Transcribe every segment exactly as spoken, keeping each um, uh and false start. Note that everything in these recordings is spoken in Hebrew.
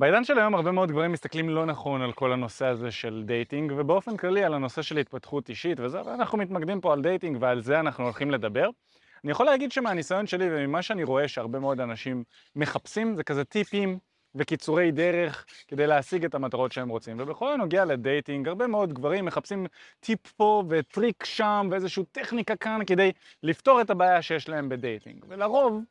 בעידן של היום הרבה מאוד גברים מסתכלים לא נכון על כל הנושא הזה של דייטינג, ובאופן כללי על הנושא של התפתחות אישית וזה, ואנחנו מתמקדים פה על דייטינג ועל זה אנחנו הולכים לדבר. אני יכול להגיד שמהניסיון שלי וממה שאני רואה שהרבה מאוד אנשים מחפשים, זה כזה טיפים וקיצורי דרך כדי להשיג את המטרות שהם רוצים. ובכל הנוגע לדייטינג, הרבה מאוד גברים מחפשים טיפ פה וטריק שם ואיזושהי טכניקה כאן כדי לפתור את הבעיה שיש להם בדייטינג. ולרוב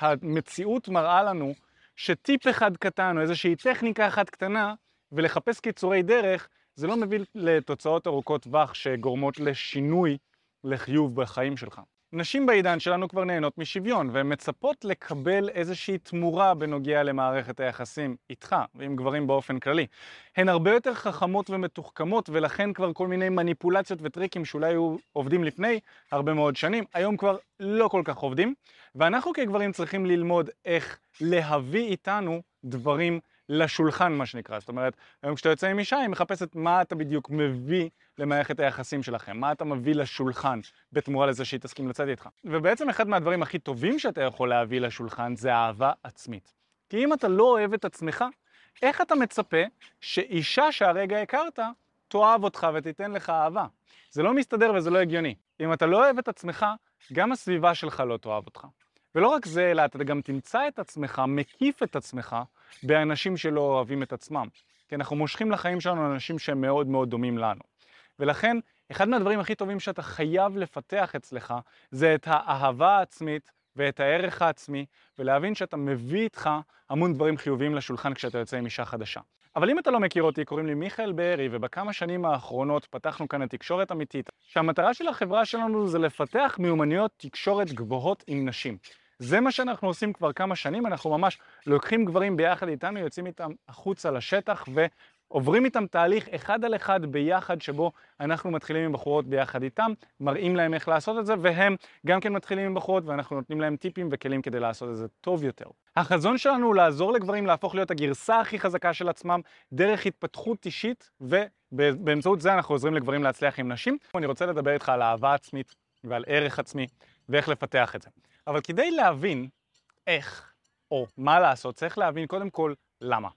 המציאות מראה לנו שטיפ אחד קטן או איזושהי טכניקה אחת קטנה ולחפש קיצורי דרך, זה לא מביא לתוצאות ארוכות טווח שגורמות לשינוי, לחיוב בחיים שלך. נשים בעידן שלנו כבר נהנות משוויון, והן מצפות לקבל איזושהי תמורה בנוגע למערכת היחסים איתך ועם גברים באופן כללי. הן הרבה יותר חכמות ומתוחכמות, ולכן כבר כל מיני מניפולציות וטריקים שאולי היו עובדים לפני הרבה מאוד שנים, היום כבר לא כל כך עובדים, ואנחנו כגברים צריכים ללמוד איך להביא איתנו דברים לשולחן, מה שנקרא. זאת אומרת, היום כשאתה יוצא עם אישה, היא מחפשת מה אתה בדיוק מביא למערכת היחסים שלכם, מה אתה מביא לשולחן בתמורה לזה שהיא תסכים לצאת איתך. ובעצם אחד מהדברים הכי טובים שאתה יכול להביא לשולחן זה אהבה עצמית. כי אם אתה לא אוהב את עצמך, איך אתה מצפה שאישה שהרגע הכרת תאהב אותך ותיתן לך אהבה? זה לא מסתדר וזה לא הגיוני. אם אתה לא אוהב את עצמך, גם הסביבה שלך לא תאהב אותך. ולא רק זה, אלא אתה גם תמצא את עצמך, מקיף את עצמך, באנשים שלא אוהבים את עצמם. כי אנחנו מושכים לחיים שלנו אנשים שהם מאוד מאוד דומים לנו. ולכן, אחד מהדברים הכי טובים שאתה חייב לפתח אצלך, זה את האהבה העצמית ואת הערך העצמי, ולהבין שאתה מביא איתך המון דברים חיוביים לשולחן כשאתה יוצא עם אישה חדשה. אבל אם אתה לא מכיר אותי, קוראים לי מיכאל בערי, ובכמה שנים האחרונות פתחנו כאן תקשורת אמיתית, שהמטרה של החברה שלנו זה לפתח מיומנויות תקשורת גבוהות עם נשים. זה מה שאנחנו עושים כבר כמה שנים, אנחנו ממש לוקחים גברים ביחד איתנו, יוצאים איתם החוצה לשטח ועוברים איתם תהליך אחד על אחד ביחד, שבו אנחנו מתחילים עם בחורות ביחד איתם, מראים להם איך לעשות את זה, והם גם כן מתחילים עם בחורות, ואנחנו נותנים להם טיפים וכלים כדי לעשות את זה טוב יותר. החזון שלנו הוא לעזור לגברים להפוך להיות הגרסה הכי חזקה של עצמם, דרך התפתחות אישית, ובאמצעות זה אנחנו עוזרים לגברים להצליח עם נשים. אני רוצה לדבר איתך על אהבה עצמית ועל ערך עצמי ואיך לפתח את זה. אבל כדי להבין איך או מה לעשות, צריך להבין קודם כל למה.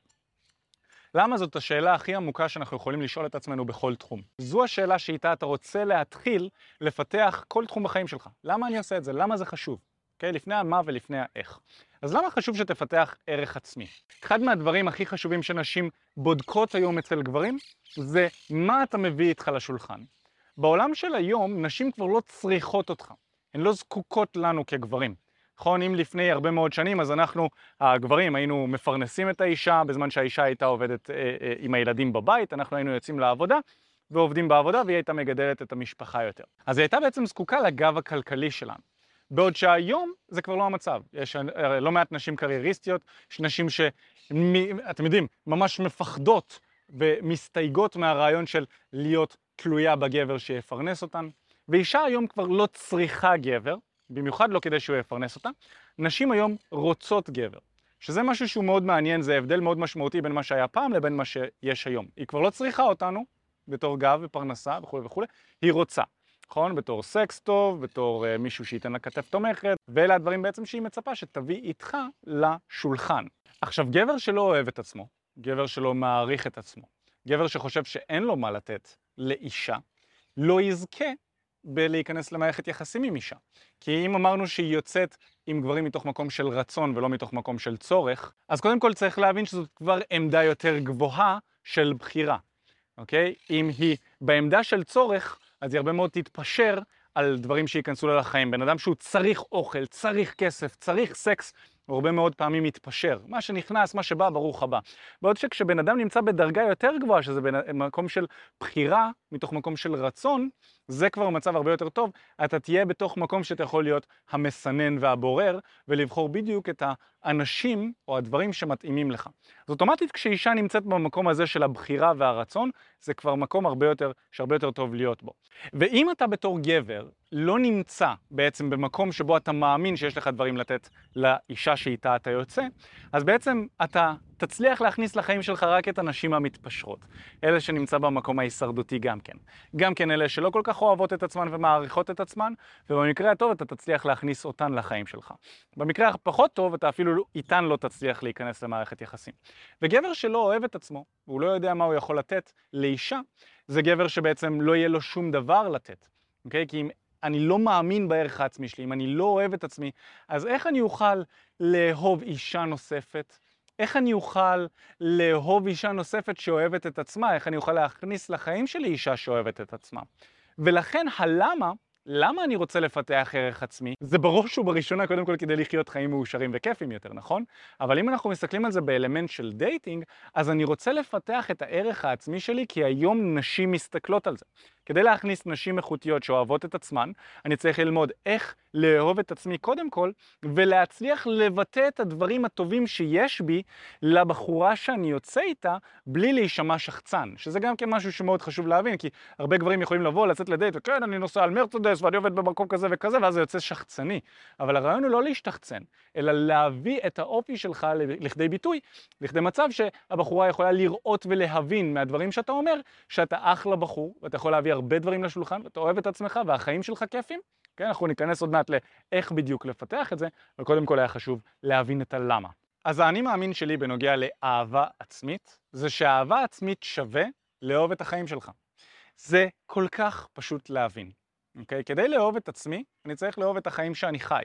למה זאת השאלה הכי עמוקה שאנחנו יכולים לשאול את עצמנו בכל תחום. זו השאלה שאיתה אתה רוצה להתחיל לפתח כל תחום בחיים שלך. למה אני עושה את זה? למה זה חשוב? Okay, לפני המה ולפני האיך. אז למה חשוב שתפתח ערך עצמי? אחד מהדברים הכי חשובים שנשים בודקות היום אצל גברים, זה מה אתה מביא איתך לשולחן. בעולם של היום נשים כבר לא צריכות אותך. הן לא זקוקות לנו כגברים. נכון, אם לפני הרבה מאוד שנים, אז אנחנו, הגברים, היינו מפרנסים את האישה, בזמן שהאישה הייתה עובדת אה, אה, עם הילדים בבית, אנחנו היינו יוצאים לעבודה, ועובדים בעבודה, והיא הייתה מגדלת את המשפחה יותר. אז היא הייתה בעצם זקוקה לגב הכלכלי שלנו. בעוד שהיום זה כבר לא המצב. יש לא מעט נשים קרייריסטיות, יש נשים ש... אתם יודעים, ממש מפחדות ומסתייגות מהרעיון של להיות תלויה בגבר שיפרנס אותן. ואישה היום כבר לא צריכה גבר, במיוחד לא כדי שהוא יפרנס אותה. נשים היום רוצות גבר, שזה משהו שהוא מאוד מעניין, זה הבדל מאוד משמעותי בין מה שהיה פעם לבין מה שיש היום. היא כבר לא צריכה אותנו בתור גב ופרנסה וכו' וכו', היא רוצה. נכון? בתור סקס טוב, בתור uh, מישהו שייתן לה כתף תומכת, ואלה הדברים בעצם שהיא מצפה שתביא איתך לשולחן. עכשיו, גבר שלא אוהב את עצמו, גבר שלא מעריך את עצמו, גבר שחושב שאין לו מה לתת לאישה, לא יזכה בלהיכנס למערכת יחסים עם אישה. כי אם אמרנו שהיא יוצאת עם גברים מתוך מקום של רצון ולא מתוך מקום של צורך, אז קודם כל צריך להבין שזאת כבר עמדה יותר גבוהה של בחירה. אוקיי? אם היא בעמדה של צורך, אז היא הרבה מאוד תתפשר על דברים שייכנסו לה לחיים. בן אדם שהוא צריך אוכל, צריך כסף, צריך סקס, הרבה מאוד פעמים מתפשר. מה שנכנס, מה שבא, ברוך הבא. בעוד שכשבן אדם נמצא בדרגה יותר גבוהה, שזה במקום של בחירה, מתוך מקום של רצון, זה כבר מצב הרבה יותר טוב. אתה תהיה בתוך מקום שאתה יכול להיות המסנן והבורר, ולבחור בדיוק את האנשים או הדברים שמתאימים לך. אז אוטומטית כשאישה נמצאת במקום הזה של הבחירה והרצון, זה כבר מקום הרבה יותר, שהרבה יותר טוב להיות בו. ואם אתה בתור גבר לא נמצא בעצם במקום שבו אתה מאמין שיש לך דברים לתת לאישה שאיתה אתה יוצא, אז בעצם אתה תצליח להכניס לחיים שלך רק את הנשים המתפשרות. אלה שנמצא במקום ההישרדותי גם כן. גם כן אלה שלא כל כך אוהבות את עצמן ומעריכות את עצמן, ובמקרה הטוב אתה תצליח להכניס אותן לחיים שלך. במקרה הפחות טוב אתה אפילו איתן לא תצליח להיכנס למערכת יחסים. וגבר שלא אוהב את עצמו, והוא לא יודע מה הוא יכול לתת לאישה, זה גבר שבעצם לא יהיה לו שום דבר לתת. אוקיי? כי אם אני לא מאמין בערך העצמי שלי, אם אני לא אוהב את עצמי, אז איך אני אוכל לאהוב אישה נוספת? איך אני אוכל לאהוב אישה נוספת שאוהבת את עצמה? איך אני אוכל להכניס לחיים שלי אישה שאוהבת את עצמה? ולכן הלמה, למה אני רוצה לפתח ערך עצמי? זה בראש ובראשונה קודם כל כדי לחיות חיים מאושרים וכיפים יותר, נכון? אבל אם אנחנו מסתכלים על זה באלמנט של דייטינג, אז אני רוצה לפתח את הערך העצמי שלי, כי היום נשים מסתכלות על זה. כדי להכניס נשים איכותיות שאוהבות את עצמן, אני צריך ללמוד איך לאהוב את עצמי קודם כל, ולהצליח לבטא את הדברים הטובים שיש בי לבחורה שאני יוצא איתה, בלי להישמע שחצן. שזה גם כן משהו שמאוד חשוב להבין, כי הרבה גברים יכולים לבוא, לצאת לדייט, וכן, אני נוסע על מרצדס, ואני עובד במקום כזה וכזה, ואז זה יוצא שחצני. אבל הרעיון הוא לא להשתחצן, אלא להביא את האופי שלך לכדי ביטוי, לכדי מצב שהבחורה יכולה לראות ולהבין מהדברים שאתה אומר, שאתה אחלה בחור, ואתה יכול להביא הרבה דברים לשולחן, ואתה אוהב את עצמך, והחיים שלך כיפים. כן, אנחנו ניכנס עוד מעט לאיך בדיוק לפתח את זה, אבל קודם כל היה חשוב להבין את הלמה. אז האני מאמין שלי בנוגע לאהבה עצמית, זה שהאהבה עצמית שווה לאהוב את החיים שלך. זה כל כך פשוט להבין. אוקיי? כדי לאהוב את עצמי, אני צריך לאהוב את החיים שאני חי.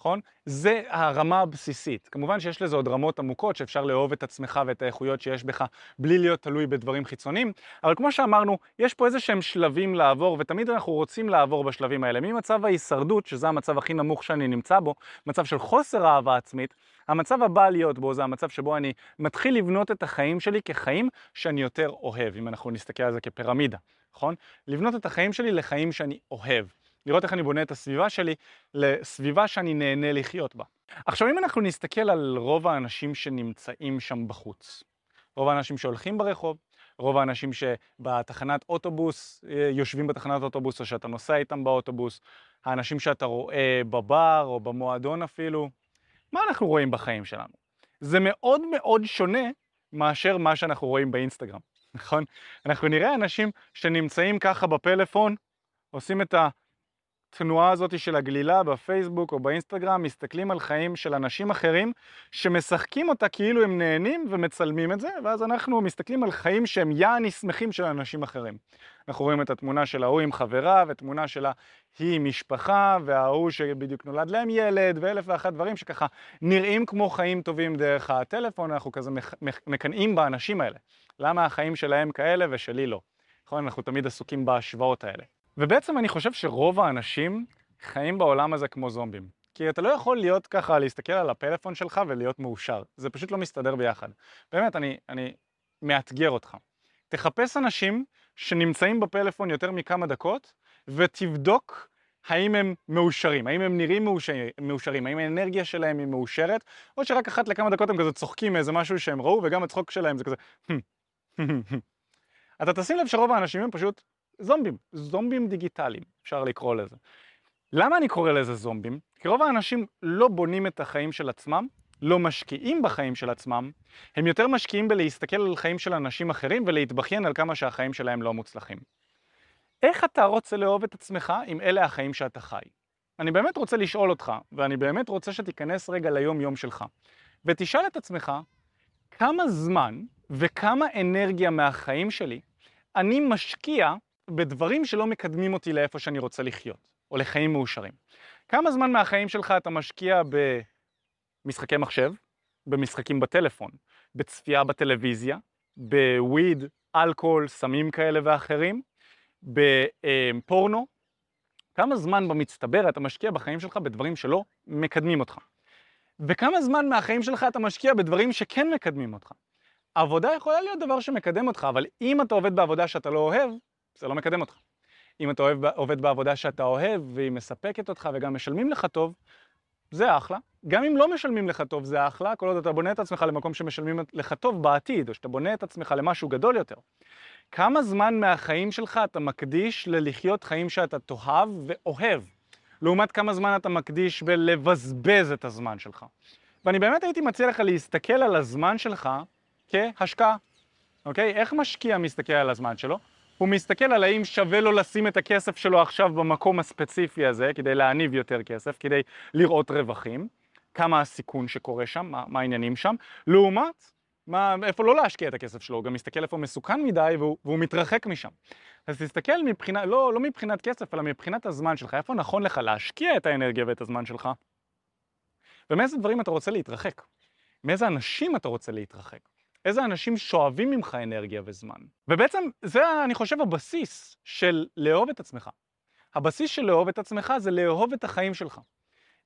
נכון? זה הרמה הבסיסית. כמובן שיש לזה עוד רמות עמוקות שאפשר לאהוב את עצמך ואת האיכויות שיש בך בלי להיות תלוי בדברים חיצוניים, אבל כמו שאמרנו, יש פה איזה שהם שלבים לעבור, ותמיד אנחנו רוצים לעבור בשלבים האלה. ממצב ההישרדות, שזה המצב הכי נמוך שאני נמצא בו, מצב של חוסר אהבה עצמית, המצב הבא להיות בו זה המצב שבו אני מתחיל לבנות את החיים שלי כחיים שאני יותר אוהב, אם אנחנו נסתכל על זה כפירמידה, נכון? לבנות את החיים שלי לחיים שאני אוהב. לראות איך אני בונה את הסביבה שלי לסביבה שאני נהנה לחיות בה. עכשיו, אם אנחנו נסתכל על רוב האנשים שנמצאים שם בחוץ, רוב האנשים שהולכים ברחוב, רוב האנשים שבתחנת אוטובוס, יושבים בתחנת אוטובוס או שאתה נוסע איתם באוטובוס, האנשים שאתה רואה בבר או במועדון אפילו, מה אנחנו רואים בחיים שלנו? זה מאוד מאוד שונה מאשר מה שאנחנו רואים באינסטגרם, נכון? אנחנו נראה אנשים שנמצאים ככה בפלאפון, עושים את ה... התנועה הזאת של הגלילה בפייסבוק או באינסטגרם, מסתכלים על חיים של אנשים אחרים שמשחקים אותה כאילו הם נהנים ומצלמים את זה, ואז אנחנו מסתכלים על חיים שהם יעני שמחים של אנשים אחרים. אנחנו רואים את התמונה של ההוא עם חברה, ותמונה שלה היא משפחה, וההוא שבדיוק נולד להם ילד, ואלף ואחת דברים שככה נראים כמו חיים טובים דרך הטלפון, אנחנו כזה מקנאים באנשים האלה. למה החיים שלהם כאלה ושלי לא? נכון, אנחנו תמיד עסוקים בהשוואות האלה. ובעצם אני חושב שרוב האנשים חיים בעולם הזה כמו זומבים. כי אתה לא יכול להיות ככה, להסתכל על הפלאפון שלך ולהיות מאושר. זה פשוט לא מסתדר ביחד. באמת, אני, אני מאתגר אותך. תחפש אנשים שנמצאים בפלאפון יותר מכמה דקות, ותבדוק האם הם מאושרים, האם הם נראים מאושרים, האם האנרגיה שלהם היא מאושרת, או שרק אחת לכמה דקות הם כזה צוחקים מאיזה משהו שהם ראו, וגם הצחוק שלהם זה כזה... אתה תשים לב שרוב האנשים הם פשוט... זומבים, זומבים דיגיטליים, אפשר לקרוא לזה. למה אני קורא לזה זומבים? כי רוב האנשים לא בונים את החיים של עצמם, לא משקיעים בחיים של עצמם, הם יותר משקיעים בלהסתכל על חיים של אנשים אחרים ולהתבכיין על כמה שהחיים שלהם לא מוצלחים. איך אתה רוצה לאהוב את עצמך אם אלה החיים שאתה חי? אני באמת רוצה לשאול אותך, ואני באמת רוצה שתיכנס רגע ליום יום שלך, ותשאל את עצמך, כמה זמן וכמה אנרגיה מהחיים שלי אני משקיע בדברים שלא מקדמים אותי לאיפה שאני רוצה לחיות, או לחיים מאושרים. כמה זמן מהחיים שלך אתה משקיע במשחקי מחשב, במשחקים בטלפון, בצפייה בטלוויזיה, בוויד, אלכוהול, סמים כאלה ואחרים, בפורנו? כמה זמן במצטבר אתה משקיע בחיים שלך בדברים שלא מקדמים אותך? וכמה זמן מהחיים שלך אתה משקיע בדברים שכן מקדמים אותך? עבודה יכולה להיות דבר שמקדם אותך, אבל אם אתה עובד בעבודה שאתה לא אוהב, זה לא מקדם אותך. אם אתה אוהב, עובד בעבודה שאתה אוהב, והיא מספקת אותך וגם משלמים לך טוב, זה אחלה. גם אם לא משלמים לך טוב, זה אחלה, כל עוד אתה בונה את עצמך למקום שמשלמים לך טוב בעתיד, או שאתה בונה את עצמך למשהו גדול יותר. כמה זמן מהחיים שלך אתה מקדיש ללחיות חיים שאתה תאהב ואוהב, לעומת כמה זמן אתה מקדיש בלבזבז את הזמן שלך. ואני באמת הייתי מציע לך להסתכל על הזמן שלך כהשקעה. אוקיי? איך משקיע מסתכל על הזמן שלו? הוא מסתכל על האם שווה לו לשים את הכסף שלו עכשיו במקום הספציפי הזה, כדי להניב יותר כסף, כדי לראות רווחים, כמה הסיכון שקורה שם, מה, מה העניינים שם, לעומת מה, איפה לא להשקיע את הכסף שלו, הוא גם מסתכל איפה מסוכן מדי והוא, והוא מתרחק משם. אז תסתכל מבחינה, לא, לא מבחינת כסף, אלא מבחינת הזמן שלך, איפה נכון לך להשקיע את האנרגיה ואת הזמן שלך, ומאיזה דברים אתה רוצה להתרחק, מאיזה אנשים אתה רוצה להתרחק. איזה אנשים שואבים ממך אנרגיה וזמן. ובעצם זה, אני חושב, הבסיס של לאהוב את עצמך. הבסיס של לאהוב את עצמך זה לאהוב את החיים שלך.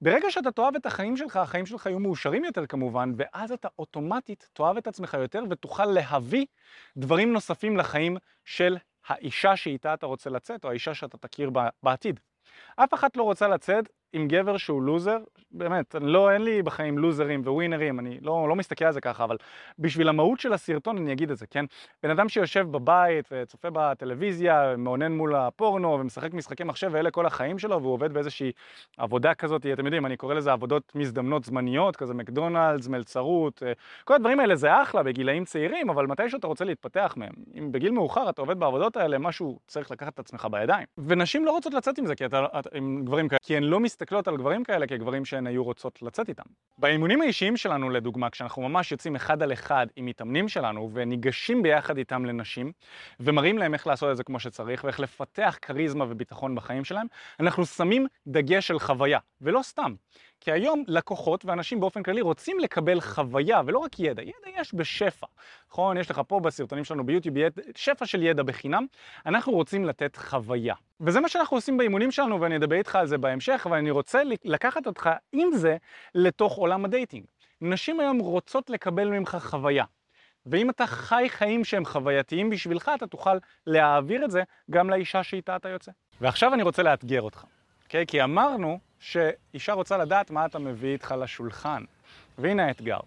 ברגע שאתה תאהב את החיים שלך, החיים שלך יהיו מאושרים יותר כמובן, ואז אתה אוטומטית תאהב את עצמך יותר ותוכל להביא דברים נוספים לחיים של האישה שאיתה אתה רוצה לצאת, או האישה שאתה תכיר בעתיד. אף אחת לא רוצה לצאת עם גבר שהוא לוזר, באמת, לא, אין לי בחיים לוזרים וווינרים, אני לא, לא מסתכל על זה ככה, אבל בשביל המהות של הסרטון אני אגיד את זה, כן? בן אדם שיושב בבית וצופה בטלוויזיה, מעונן מול הפורנו ומשחק משחקי מחשב, ואלה כל החיים שלו, והוא עובד באיזושהי עבודה כזאת, אתם יודעים, אני קורא לזה עבודות מזדמנות זמניות, כזה מקדונלדס, מלצרות, כל הדברים האלה זה אחלה בגילאים צעירים, אבל מתי שאתה רוצה להתפתח מהם, אם בגיל מאוחר אתה עובד בעבודות האלה, משהו צריך לקחת את עצמך בידיים. ונשים לא רוצות לצאת עם זה, כי אתה, עם גברים, כי הן לא מסתכל תקלות על גברים כאלה כגברים שהן היו רוצות לצאת איתם. באימונים האישיים שלנו, לדוגמה, כשאנחנו ממש יוצאים אחד על אחד עם מתאמנים שלנו וניגשים ביחד איתם לנשים, ומראים להם איך לעשות את זה כמו שצריך, ואיך לפתח קריזמה וביטחון בחיים שלהם, אנחנו שמים דגש של חוויה, ולא סתם. כי היום לקוחות ואנשים באופן כללי רוצים לקבל חוויה, ולא רק ידע. ידע יש בשפע. נכון, יש לך פה בסרטונים שלנו ביוטיוב שפע של ידע בחינם. אנחנו רוצים לתת חוויה. וזה מה שאנחנו עושים באימונים שלנו, ואני אדבר איתך על זה בהמשך, ואני רוצה לקחת אותך עם זה לתוך עולם הדייטינג. נשים היום רוצות לקבל ממך חוויה. ואם אתה חי חיים שהם חווייתיים בשבילך, אתה תוכל להעביר את זה גם לאישה שאיתה אתה יוצא. ועכשיו אני רוצה לאתגר אותך. Okay? כי אמרנו שאישה רוצה לדעת מה אתה מביא איתך לשולחן. והנה האתגר.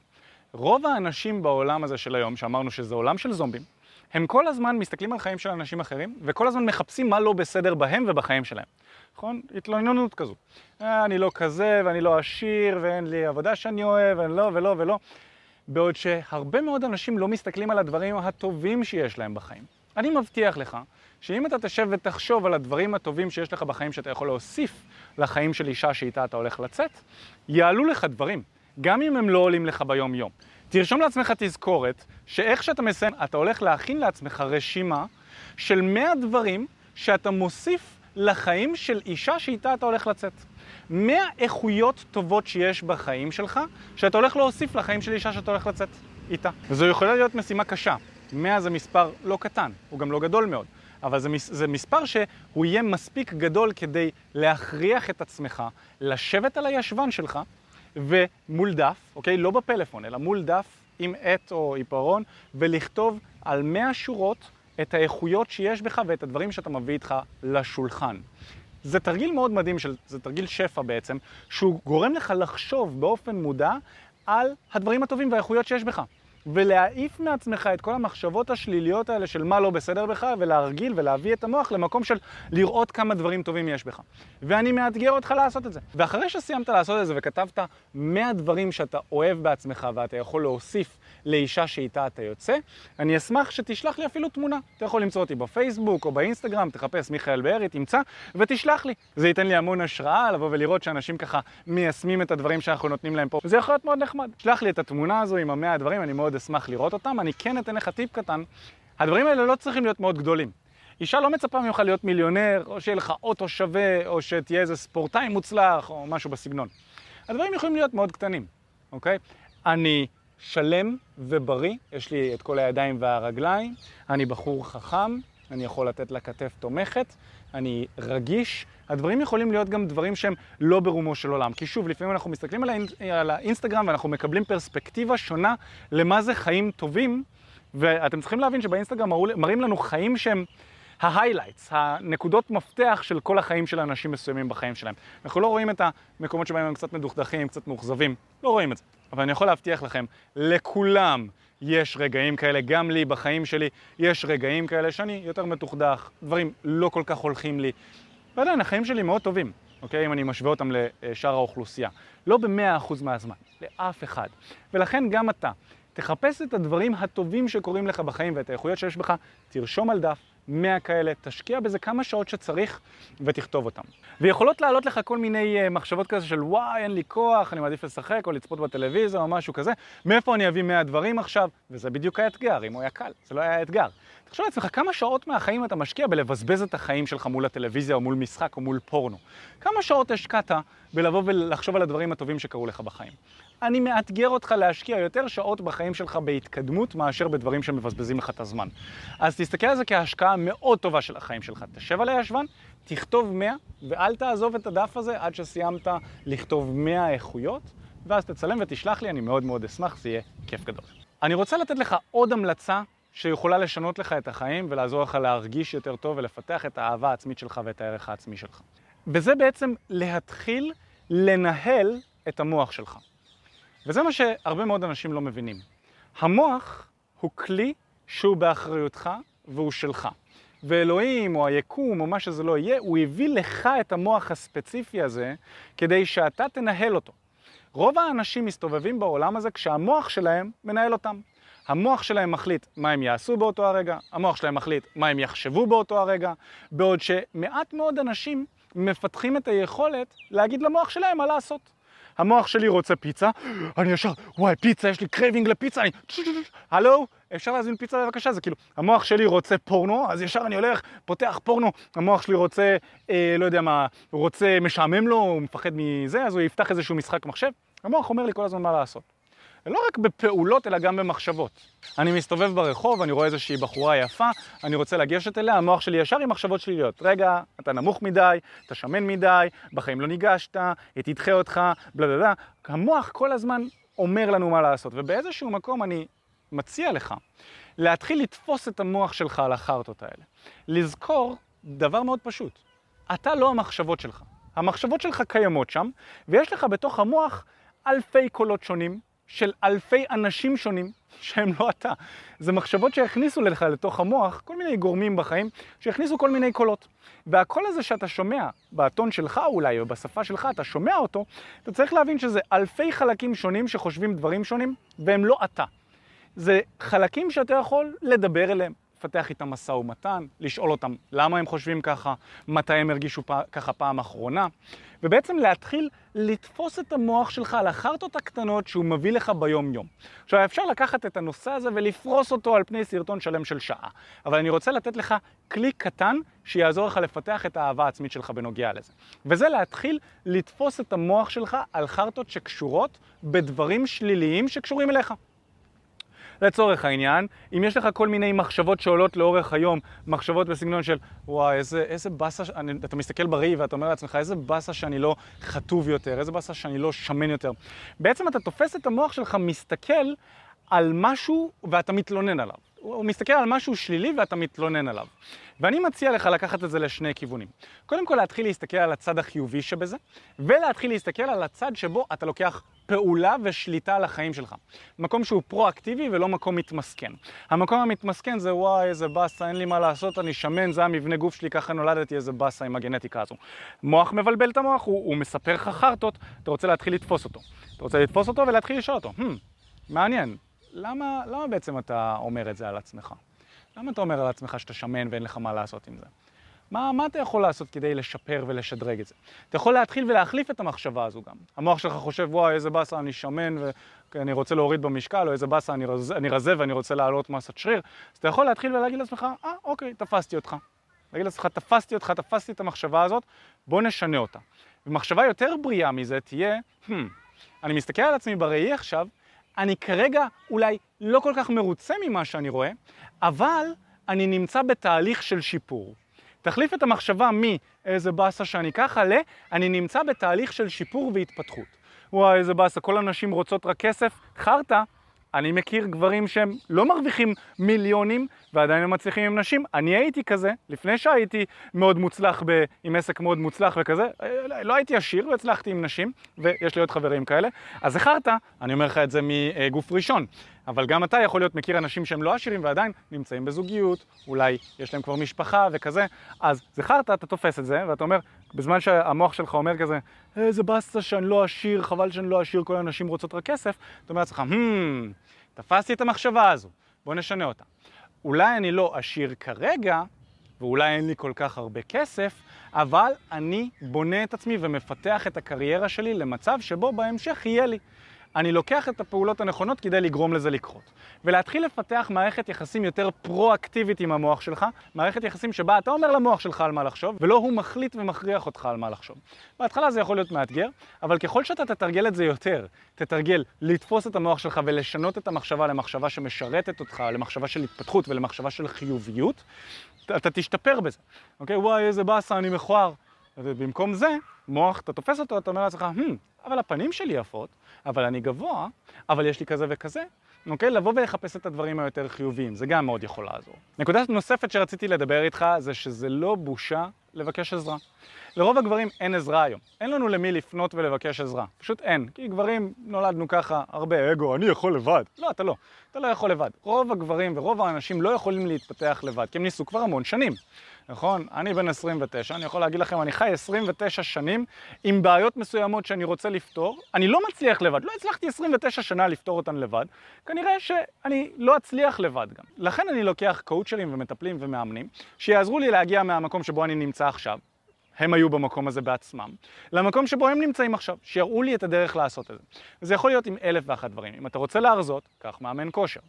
רוב האנשים בעולם הזה של היום, שאמרנו שזה עולם של זומבים, הם כל הזמן מסתכלים על חיים של אנשים אחרים, וכל הזמן מחפשים מה לא בסדר בהם ובחיים שלהם. נכון? התלוננות כזו. אני לא כזה, ואני לא עשיר, ואין לי עבודה שאני אוהב, ואין לא ולא ולא. בעוד שהרבה מאוד אנשים לא מסתכלים על הדברים הטובים שיש להם בחיים. אני מבטיח לך, שאם אתה תשב ותחשוב על הדברים הטובים שיש לך בחיים שאתה יכול להוסיף לחיים של אישה שאיתה אתה הולך לצאת, יעלו לך דברים, גם אם הם לא עולים לך ביום יום. תרשום לעצמך תזכורת שאיך שאתה מסיים, אתה הולך להכין לעצמך רשימה של מאה דברים שאתה מוסיף לחיים של אישה שאיתה אתה הולך לצאת. מאה איכויות טובות שיש בחיים שלך שאתה הולך להוסיף לחיים של אישה שאתה הולך לצאת איתה. וזו יכולה להיות משימה קשה. מאה זה מספר לא קטן, הוא גם לא גדול מאוד. אבל זה, זה מספר שהוא יהיה מספיק גדול כדי להכריח את עצמך, לשבת על הישבן שלך ומול דף, אוקיי? לא בפלאפון, אלא מול דף עם עט או עיפרון, ולכתוב על מאה שורות את האיכויות שיש בך ואת הדברים שאתה מביא איתך לשולחן. זה תרגיל מאוד מדהים, של, זה תרגיל שפע בעצם, שהוא גורם לך לחשוב באופן מודע על הדברים הטובים והאיכויות שיש בך. ולהעיף מעצמך את כל המחשבות השליליות האלה של מה לא בסדר בך, ולהרגיל ולהביא את המוח למקום של לראות כמה דברים טובים יש בך. ואני מאתגר אותך לעשות את זה. ואחרי שסיימת לעשות את זה וכתבת מאה דברים שאתה אוהב בעצמך ואתה יכול להוסיף לאישה שאיתה אתה יוצא, אני אשמח שתשלח לי אפילו תמונה. אתה יכול למצוא אותי בפייסבוק או באינסטגרם, תחפש מיכאל בערי, תמצא ותשלח לי. זה ייתן לי המון השראה לבוא ולראות שאנשים ככה מיישמים את הדברים שאנחנו נותנים להם פה. זה יכול להיות מאוד נחמד. שלח לי את התמונה הזו עם המאה הדברים, אני מאוד אשמח לראות אותם. אני כן אתן לך טיפ קטן. הדברים האלה לא צריכים להיות מאוד גדולים. אישה לא מצפה ממך להיות מיליונר, או שיהיה לך אוטו שווה, או שתהיה איזה ספורטאי מוצלח, או משהו בסגנון. הדברים יכולים להיות מאוד קטנים, אוקיי? אני שלם ובריא, יש לי את כל הידיים והרגליים, אני בחור חכם, אני יכול לתת לה כתף תומכת, אני רגיש. הדברים יכולים להיות גם דברים שהם לא ברומו של עולם. כי שוב, לפעמים אנחנו מסתכלים על, האינ... על האינסטגרם ואנחנו מקבלים פרספקטיבה שונה למה זה חיים טובים. ואתם צריכים להבין שבאינסטגרם מראים לנו חיים שהם ההיילייטס, הנקודות מפתח של כל החיים של אנשים מסוימים בחיים שלהם. אנחנו לא רואים את המקומות שבהם הם קצת מדוכדכים, קצת מאוכזבים, לא רואים את זה. אבל אני יכול להבטיח לכם, לכולם יש רגעים כאלה, גם לי בחיים שלי יש רגעים כאלה שאני יותר מתוחדך, דברים לא כל כך הולכים לי, ועדיין החיים שלי מאוד טובים, אוקיי? אם אני משווה אותם לשאר האוכלוסייה, לא ב-מאה אחוז מהזמן, לאף אחד. ולכן גם אתה תחפש את הדברים הטובים שקורים לך בחיים ואת האיכויות שיש בך, תרשום על דף, מאה כאלה, תשקיע בזה כמה שעות שצריך ותכתוב אותם. ויכולות לעלות לך כל מיני מחשבות כזה של וואי, אין לי כוח, אני מעדיף לשחק או לצפות בטלוויזיה או משהו כזה, מאיפה אני אביא מאה דברים עכשיו? וזה בדיוק האתגר, אם הוא היה קל, זה לא היה האתגר. תחשוב לעצמך כמה שעות מהחיים אתה משקיע בלבזבז את החיים שלך מול הטלוויזיה או מול משחק או מול פורנו. כמה שעות השקעת בלבוא ולחשוב על הדברים הטובים שקרו לך בחיים. אני מאתגר אותך להשקיע יותר שעות בחיים שלך בהתקדמות מאשר בדברים שמבזבזים לך את הזמן. אז תסתכל על זה כהשקעה מאוד טובה של החיים שלך. תשב על הישבן, תכתוב מאה, ואל תעזוב את הדף הזה עד שסיימת לכתוב מאה איכויות, ואז תצלם ותשלח לי, אני מאוד מאוד אשמח, זה יהיה כיף גדול. אני רוצה לתת לך עוד המלצה שיכולה לשנות לך את החיים ולעזור לך להרגיש יותר טוב ולפתח את האהבה העצמית שלך ואת הערך העצמי שלך. וזה בעצם להתחיל לנהל את המוח שלך. וזה מה שהרבה מאוד אנשים לא מבינים. המוח הוא כלי שהוא באחריותך והוא שלך. ואלוהים או היקום או מה שזה לא יהיה, הוא הביא לך את המוח הספציפי הזה כדי שאתה תנהל אותו. רוב האנשים מסתובבים בעולם הזה כשהמוח שלהם מנהל אותם. המוח שלהם מחליט מה הם יעשו באותו הרגע, המוח שלהם מחליט מה הם יחשבו באותו הרגע, בעוד שמעט מאוד אנשים מפתחים את היכולת להגיד למוח שלהם מה לעשות. המוח שלי רוצה פיצה, אני ישר, וואי פיצה, יש לי קרייבינג לפיצה, אני, הלו, אפשר להזמין פיצה בבקשה, זה כאילו, המוח שלי רוצה פורנו, אז ישר אני הולך, פותח פורנו, המוח שלי רוצה, אה, לא יודע מה, הוא רוצה, משעמם לו, הוא מפחד מזה, אז הוא יפתח איזשהו משחק מחשב, המוח אומר לי כל הזמן מה לעשות. לא רק בפעולות, אלא גם במחשבות. אני מסתובב ברחוב, אני רואה איזושהי בחורה יפה, אני רוצה לגשת אליה, המוח שלי ישר עם מחשבות שליליות. רגע, אתה נמוך מדי, אתה שמן מדי, בחיים לא ניגשת, היא תדחה אותך, בלה בלה בלה. המוח כל הזמן אומר לנו מה לעשות, ובאיזשהו מקום אני מציע לך להתחיל לתפוס את המוח שלך על החרטות האלה. לזכור דבר מאוד פשוט, אתה לא המחשבות שלך. המחשבות שלך קיימות שם, ויש לך בתוך המוח אלפי קולות שונים, של אלפי אנשים שונים שהם לא אתה. זה מחשבות שהכניסו לך לתוך המוח, כל מיני גורמים בחיים שהכניסו כל מיני קולות. והקול הזה שאתה שומע, בטון שלך אולי או בשפה שלך, אתה שומע אותו, אתה צריך להבין שזה אלפי חלקים שונים שחושבים דברים שונים והם לא אתה. זה חלקים שאתה יכול לדבר אליהם, לפתח איתם משא ומתן, לשאול אותם למה הם חושבים ככה, מתי הם הרגישו פע... ככה פעם אחרונה, ובעצם להתחיל לתפוס את המוח שלך על החרטות הקטנות שהוא מביא לך ביום יום. עכשיו אפשר לקחת את הנושא הזה ולפרוס אותו על פני סרטון שלם של שעה, אבל אני רוצה לתת לך כלי קטן שיעזור לך לפתח את האהבה העצמית שלך בנוגע לזה. וזה להתחיל לתפוס את המוח שלך על חרטות שקשורות בדברים שליליים שקשורים אליך. לצורך העניין, אם יש לך כל מיני מחשבות שעולות לאורך היום, מחשבות בסגנון של וואי, איזה, איזה בסה, אני, אתה מסתכל בריא ואתה אומר לעצמך, איזה בסה שאני לא חטוב יותר, איזה בסה שאני לא שמן יותר. בעצם אתה תופס את המוח שלך, מסתכל על משהו ואתה מתלונן עליו. הוא מסתכל על משהו שלילי ואתה מתלונן עליו. ואני מציע לך לקחת את זה לשני כיוונים. קודם כל להתחיל להסתכל על הצד החיובי שבזה, ולהתחיל להסתכל על הצד שבו אתה לוקח פעולה ושליטה על החיים שלך. מקום שהוא פרו-אקטיבי ולא מקום מתמסכן. המקום המתמסכן זה וואי, איזה בסה, אין לי מה לעשות, אני שמן, זה המבנה גוף שלי, ככה נולדתי, איזה בסה עם הגנטיקה הזו. מוח מבלבל את המוח, הוא, הוא מספר לך חרטות, אתה רוצה להתחיל לתפוס אותו. אתה רוצה לתפוס אותו ולהתחיל לשאול אותו. Hmm, מעניין. למה, למה בעצם אתה אומר את זה על עצמך? למה אתה אומר על עצמך שאתה שמן ואין לך מה לעשות עם זה? מה, מה אתה יכול לעשות כדי לשפר ולשדרג את זה? אתה יכול להתחיל ולהחליף את המחשבה הזו גם. המוח שלך חושב, וואי, איזה בסה אני שמן ואני רוצה להוריד במשקל, או איזה בסה אני רזה, אני רזה ואני רוצה להעלות מסת שריר. אז אתה יכול להתחיל ולהגיד לעצמך, אה, אוקיי, תפסתי אותך. להגיד לעצמך, תפסתי אותך, תפסתי את המחשבה הזאת, בוא נשנה אותה. ומחשבה יותר בריאה מזה תהיה, hmm, אני מסתכל על עצמי בראי עכשיו, אני כרגע אולי לא כל כך מרוצה ממה שאני רואה, אבל אני נמצא בתהליך של שיפור. תחליף את המחשבה מאיזה בסה שאני ככה, ל, אני נמצא בתהליך של שיפור והתפתחות. וואי, איזה בסה, כל הנשים רוצות רק כסף, חרטה, אני מכיר גברים שהם לא מרוויחים מיליונים ועדיין הם מצליחים עם נשים. אני הייתי כזה, לפני שהייתי מאוד מוצלח, ב, עם עסק מאוד מוצלח וכזה, לא הייתי עשיר והצלחתי עם נשים, ויש לי עוד חברים כאלה. אז זכרת, אני אומר לך את זה מגוף ראשון. אבל גם אתה יכול להיות מכיר אנשים שהם לא עשירים ועדיין נמצאים בזוגיות, אולי יש להם כבר משפחה וכזה, אז זכרת, אתה תופס את זה ואתה אומר, בזמן שהמוח שלך אומר כזה, איזה בסה שאני לא עשיר, חבל שאני לא עשיר, כל האנשים רוצות רק כסף, אתה אומר לעצמך, hmm, תפסתי את המחשבה הזו, בוא נשנה אותה. אולי אני לא עשיר כרגע, ואולי אין לי כל כך הרבה כסף, אבל אני בונה את עצמי ומפתח את הקריירה שלי למצב שבו בהמשך יהיה לי. אני לוקח את הפעולות הנכונות כדי לגרום לזה לקרות. ולהתחיל לפתח מערכת יחסים יותר פרו-אקטיבית עם המוח שלך, מערכת יחסים שבה אתה אומר למוח שלך על מה לחשוב, ולא הוא מחליט ומכריח אותך על מה לחשוב. בהתחלה זה יכול להיות מאתגר, אבל ככל שאתה תתרגל את זה יותר, תתרגל לתפוס את המוח שלך ולשנות את המחשבה למחשבה שמשרתת אותך, למחשבה של התפתחות ולמחשבה של חיוביות, אתה תשתפר בזה. אוקיי, וואי, איזה בסה, אני מכוער. ובמקום זה, מוח, אתה תופס אותו, אתה אומר לעצמך, "Hmm, אבל הפנים שלי יפות, אבל אני גבוה, אבל יש לי כזה וכזה." אוקיי? לבוא ולחפש את הדברים היותר חיוביים. זה גם מאוד יכול לעזור. נקודה נוספת שרציתי לדבר איתך זה שזה לא בושה לבקש עזרה. לרוב הגברים אין עזרה היום. אין לנו למי לפנות ולבקש עזרה. פשוט אין. כי גברים נולדנו ככה הרבה אגו, אני יכול לבד. לא, אתה לא. אתה לא יכול לבד. רוב הגברים ורוב האנשים לא יכולים להתפתח לבד, כי הם ניסו כבר המון שנים. נכון? אני בן עשרים ותשע, אני יכול להגיד לכם, אני חי עשרים ותשע שנים עם בעיות מסוימות שאני רוצה לפתור. אני לא מצליח לבד. לא הצלחתי עשרים ותשע שנה לפתור אותן לבד. כנראה שאני לא אצליח לבד גם. לכן אני לוקח קואוצ'רים ומטפלים ומאמנים שיעזרו לי להגיע מהמקום שבו אני נמצא עכשיו. הם היו במקום הזה בעצמם, למקום שבו הם נמצאים עכשיו, שיראו לי את הדרך לעשות את זה. זה יכול להיות עם אלף ואחת דברים. אם אתה רוצה להרזות, כך מאמן כושר.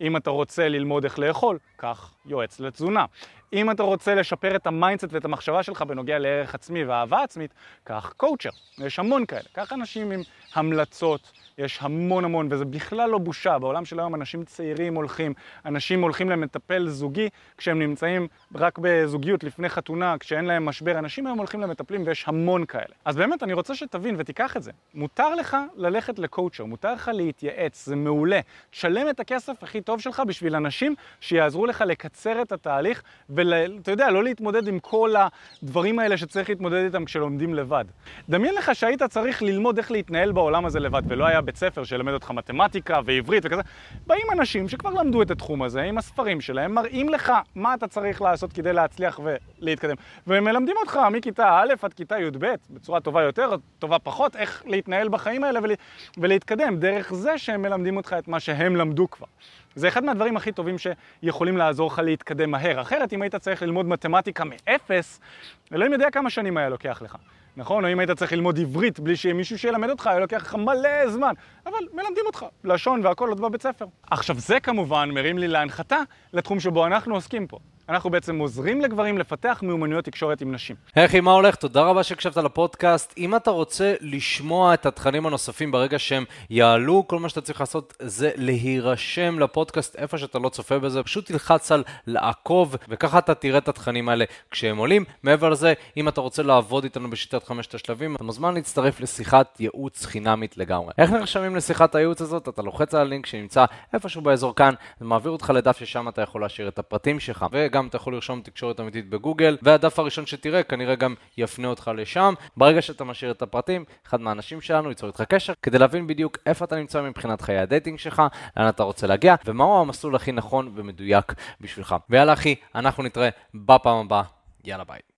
אם אתה רוצה ללמוד איך לאכול, כך יועץ לתזונה. אם אתה רוצה לשפר את המיינדסט ואת המחשבה שלך בנוגע לערך עצמי ואהבה עצמית, כך קואוצ'ר. יש המון כאלה. כך אנשים עם המלצות, יש המון המון, וזה בכלל לא בושה. בעולם של היום אנשים צעירים הולכים, אנשים הולכים למטפל זוגי, כשהם נמצאים רק בזוגיות לפני חתונה, כשאין להם משבר. אנשים היום הולכים למטפלים ויש המון כאלה. אז באמת אני רוצה שתבין ותיקח את זה. מותר לך ללכת לקואוצ'ר, מותר לך להתייעץ, זה מעולה. תשלם את הכסף הכי טוב שלך בשביל אנשים שיעזרו לך לקצר את התהליך, ואתה יודע, לא להתמודד עם כל הדברים האלה שצריך להתמודד איתם כשלומדים לבד. דמיין לך שהיית צריך ללמוד איך להתנהל בעולם הזה לבד, ולא היה בית ספר שלמד אותך מתמטיקה ועברית וכזה. באים אנשים שכבר למדו את התחום הזה, עם הספרים שלהם, מראים לך מה אתה צריך לעשות כדי להצליח ולהתקדם. והם מלמדים אותך מכיתה א' עד כיתה י' ב', בצורה טובה יותר, טובה פחות, איך להתנהל בחיים האלה ולה... ולהתקדם, דרך זה שהם מלמדים אותך את מה שהם למדו כבר. זה אחד מהדברים הכי טובים שיכולים לעזור לך להתקדם מהר. אחרת, אם היית צריך ללמוד מתמטיקה מאפס, אלוהים יודע כמה שנים היה לוקח לך. נכון? או אם היית צריך ללמוד עברית בלי שמישהו שילמד אותך, היה לוקח לך מלא זמן. אבל מלמדים אותך, לשון והכל עוד בבית ספר. עכשיו זה כמובן מרים לי להנחתה לתחום שבו אנחנו עוסקים פה. אנחנו בעצם עוזרים לגברים לפתח מיומנויות תקשורת עם נשים. היי, מה הולך? תודה רבה שהקשבת לפודקאסט. אם אתה רוצה לשמוע את התכנים הנוספים ברגע שהם יעלו, כל מה שאתה צריך לעשות זה להירשם לפודקאסט איפה שאתה לא צופה בזה. פשוט תלחץ על לעקוב, וככה אתה תראה את התכנים האלה כשהם עולים. מעבר לזה, אם אתה רוצה לעבוד איתנו בשיטת חמשת השלבים, אתה מוזמן להצטרף לשיחת ייעוץ חינמית לגמרי. איך נרשמים לשיחת הייעוץ הזאת? אתה לוחץ על הלינק שנמצא איפשהו באזור כאן, ומעביר אותך לדף ששם אתה יכול להשאיר את הפרטים שלך. גם אתה יכול לרשום תקשורת אמיתית בגוגל, והדף הראשון שתראה כנראה גם יפנה אותך לשם. ברגע שאתה משאיר את הפרטים, אחד מהאנשים שלנו ייצור איתך קשר, כדי להבין בדיוק איפה אתה נמצא מבחינת חיי הדייטינג שלך, לאן אתה רוצה להגיע, ומהו המסלול הכי נכון ומדויק בשבילך. ויאללה אחי, אנחנו נתראה בפעם הבאה. יאללה ביי.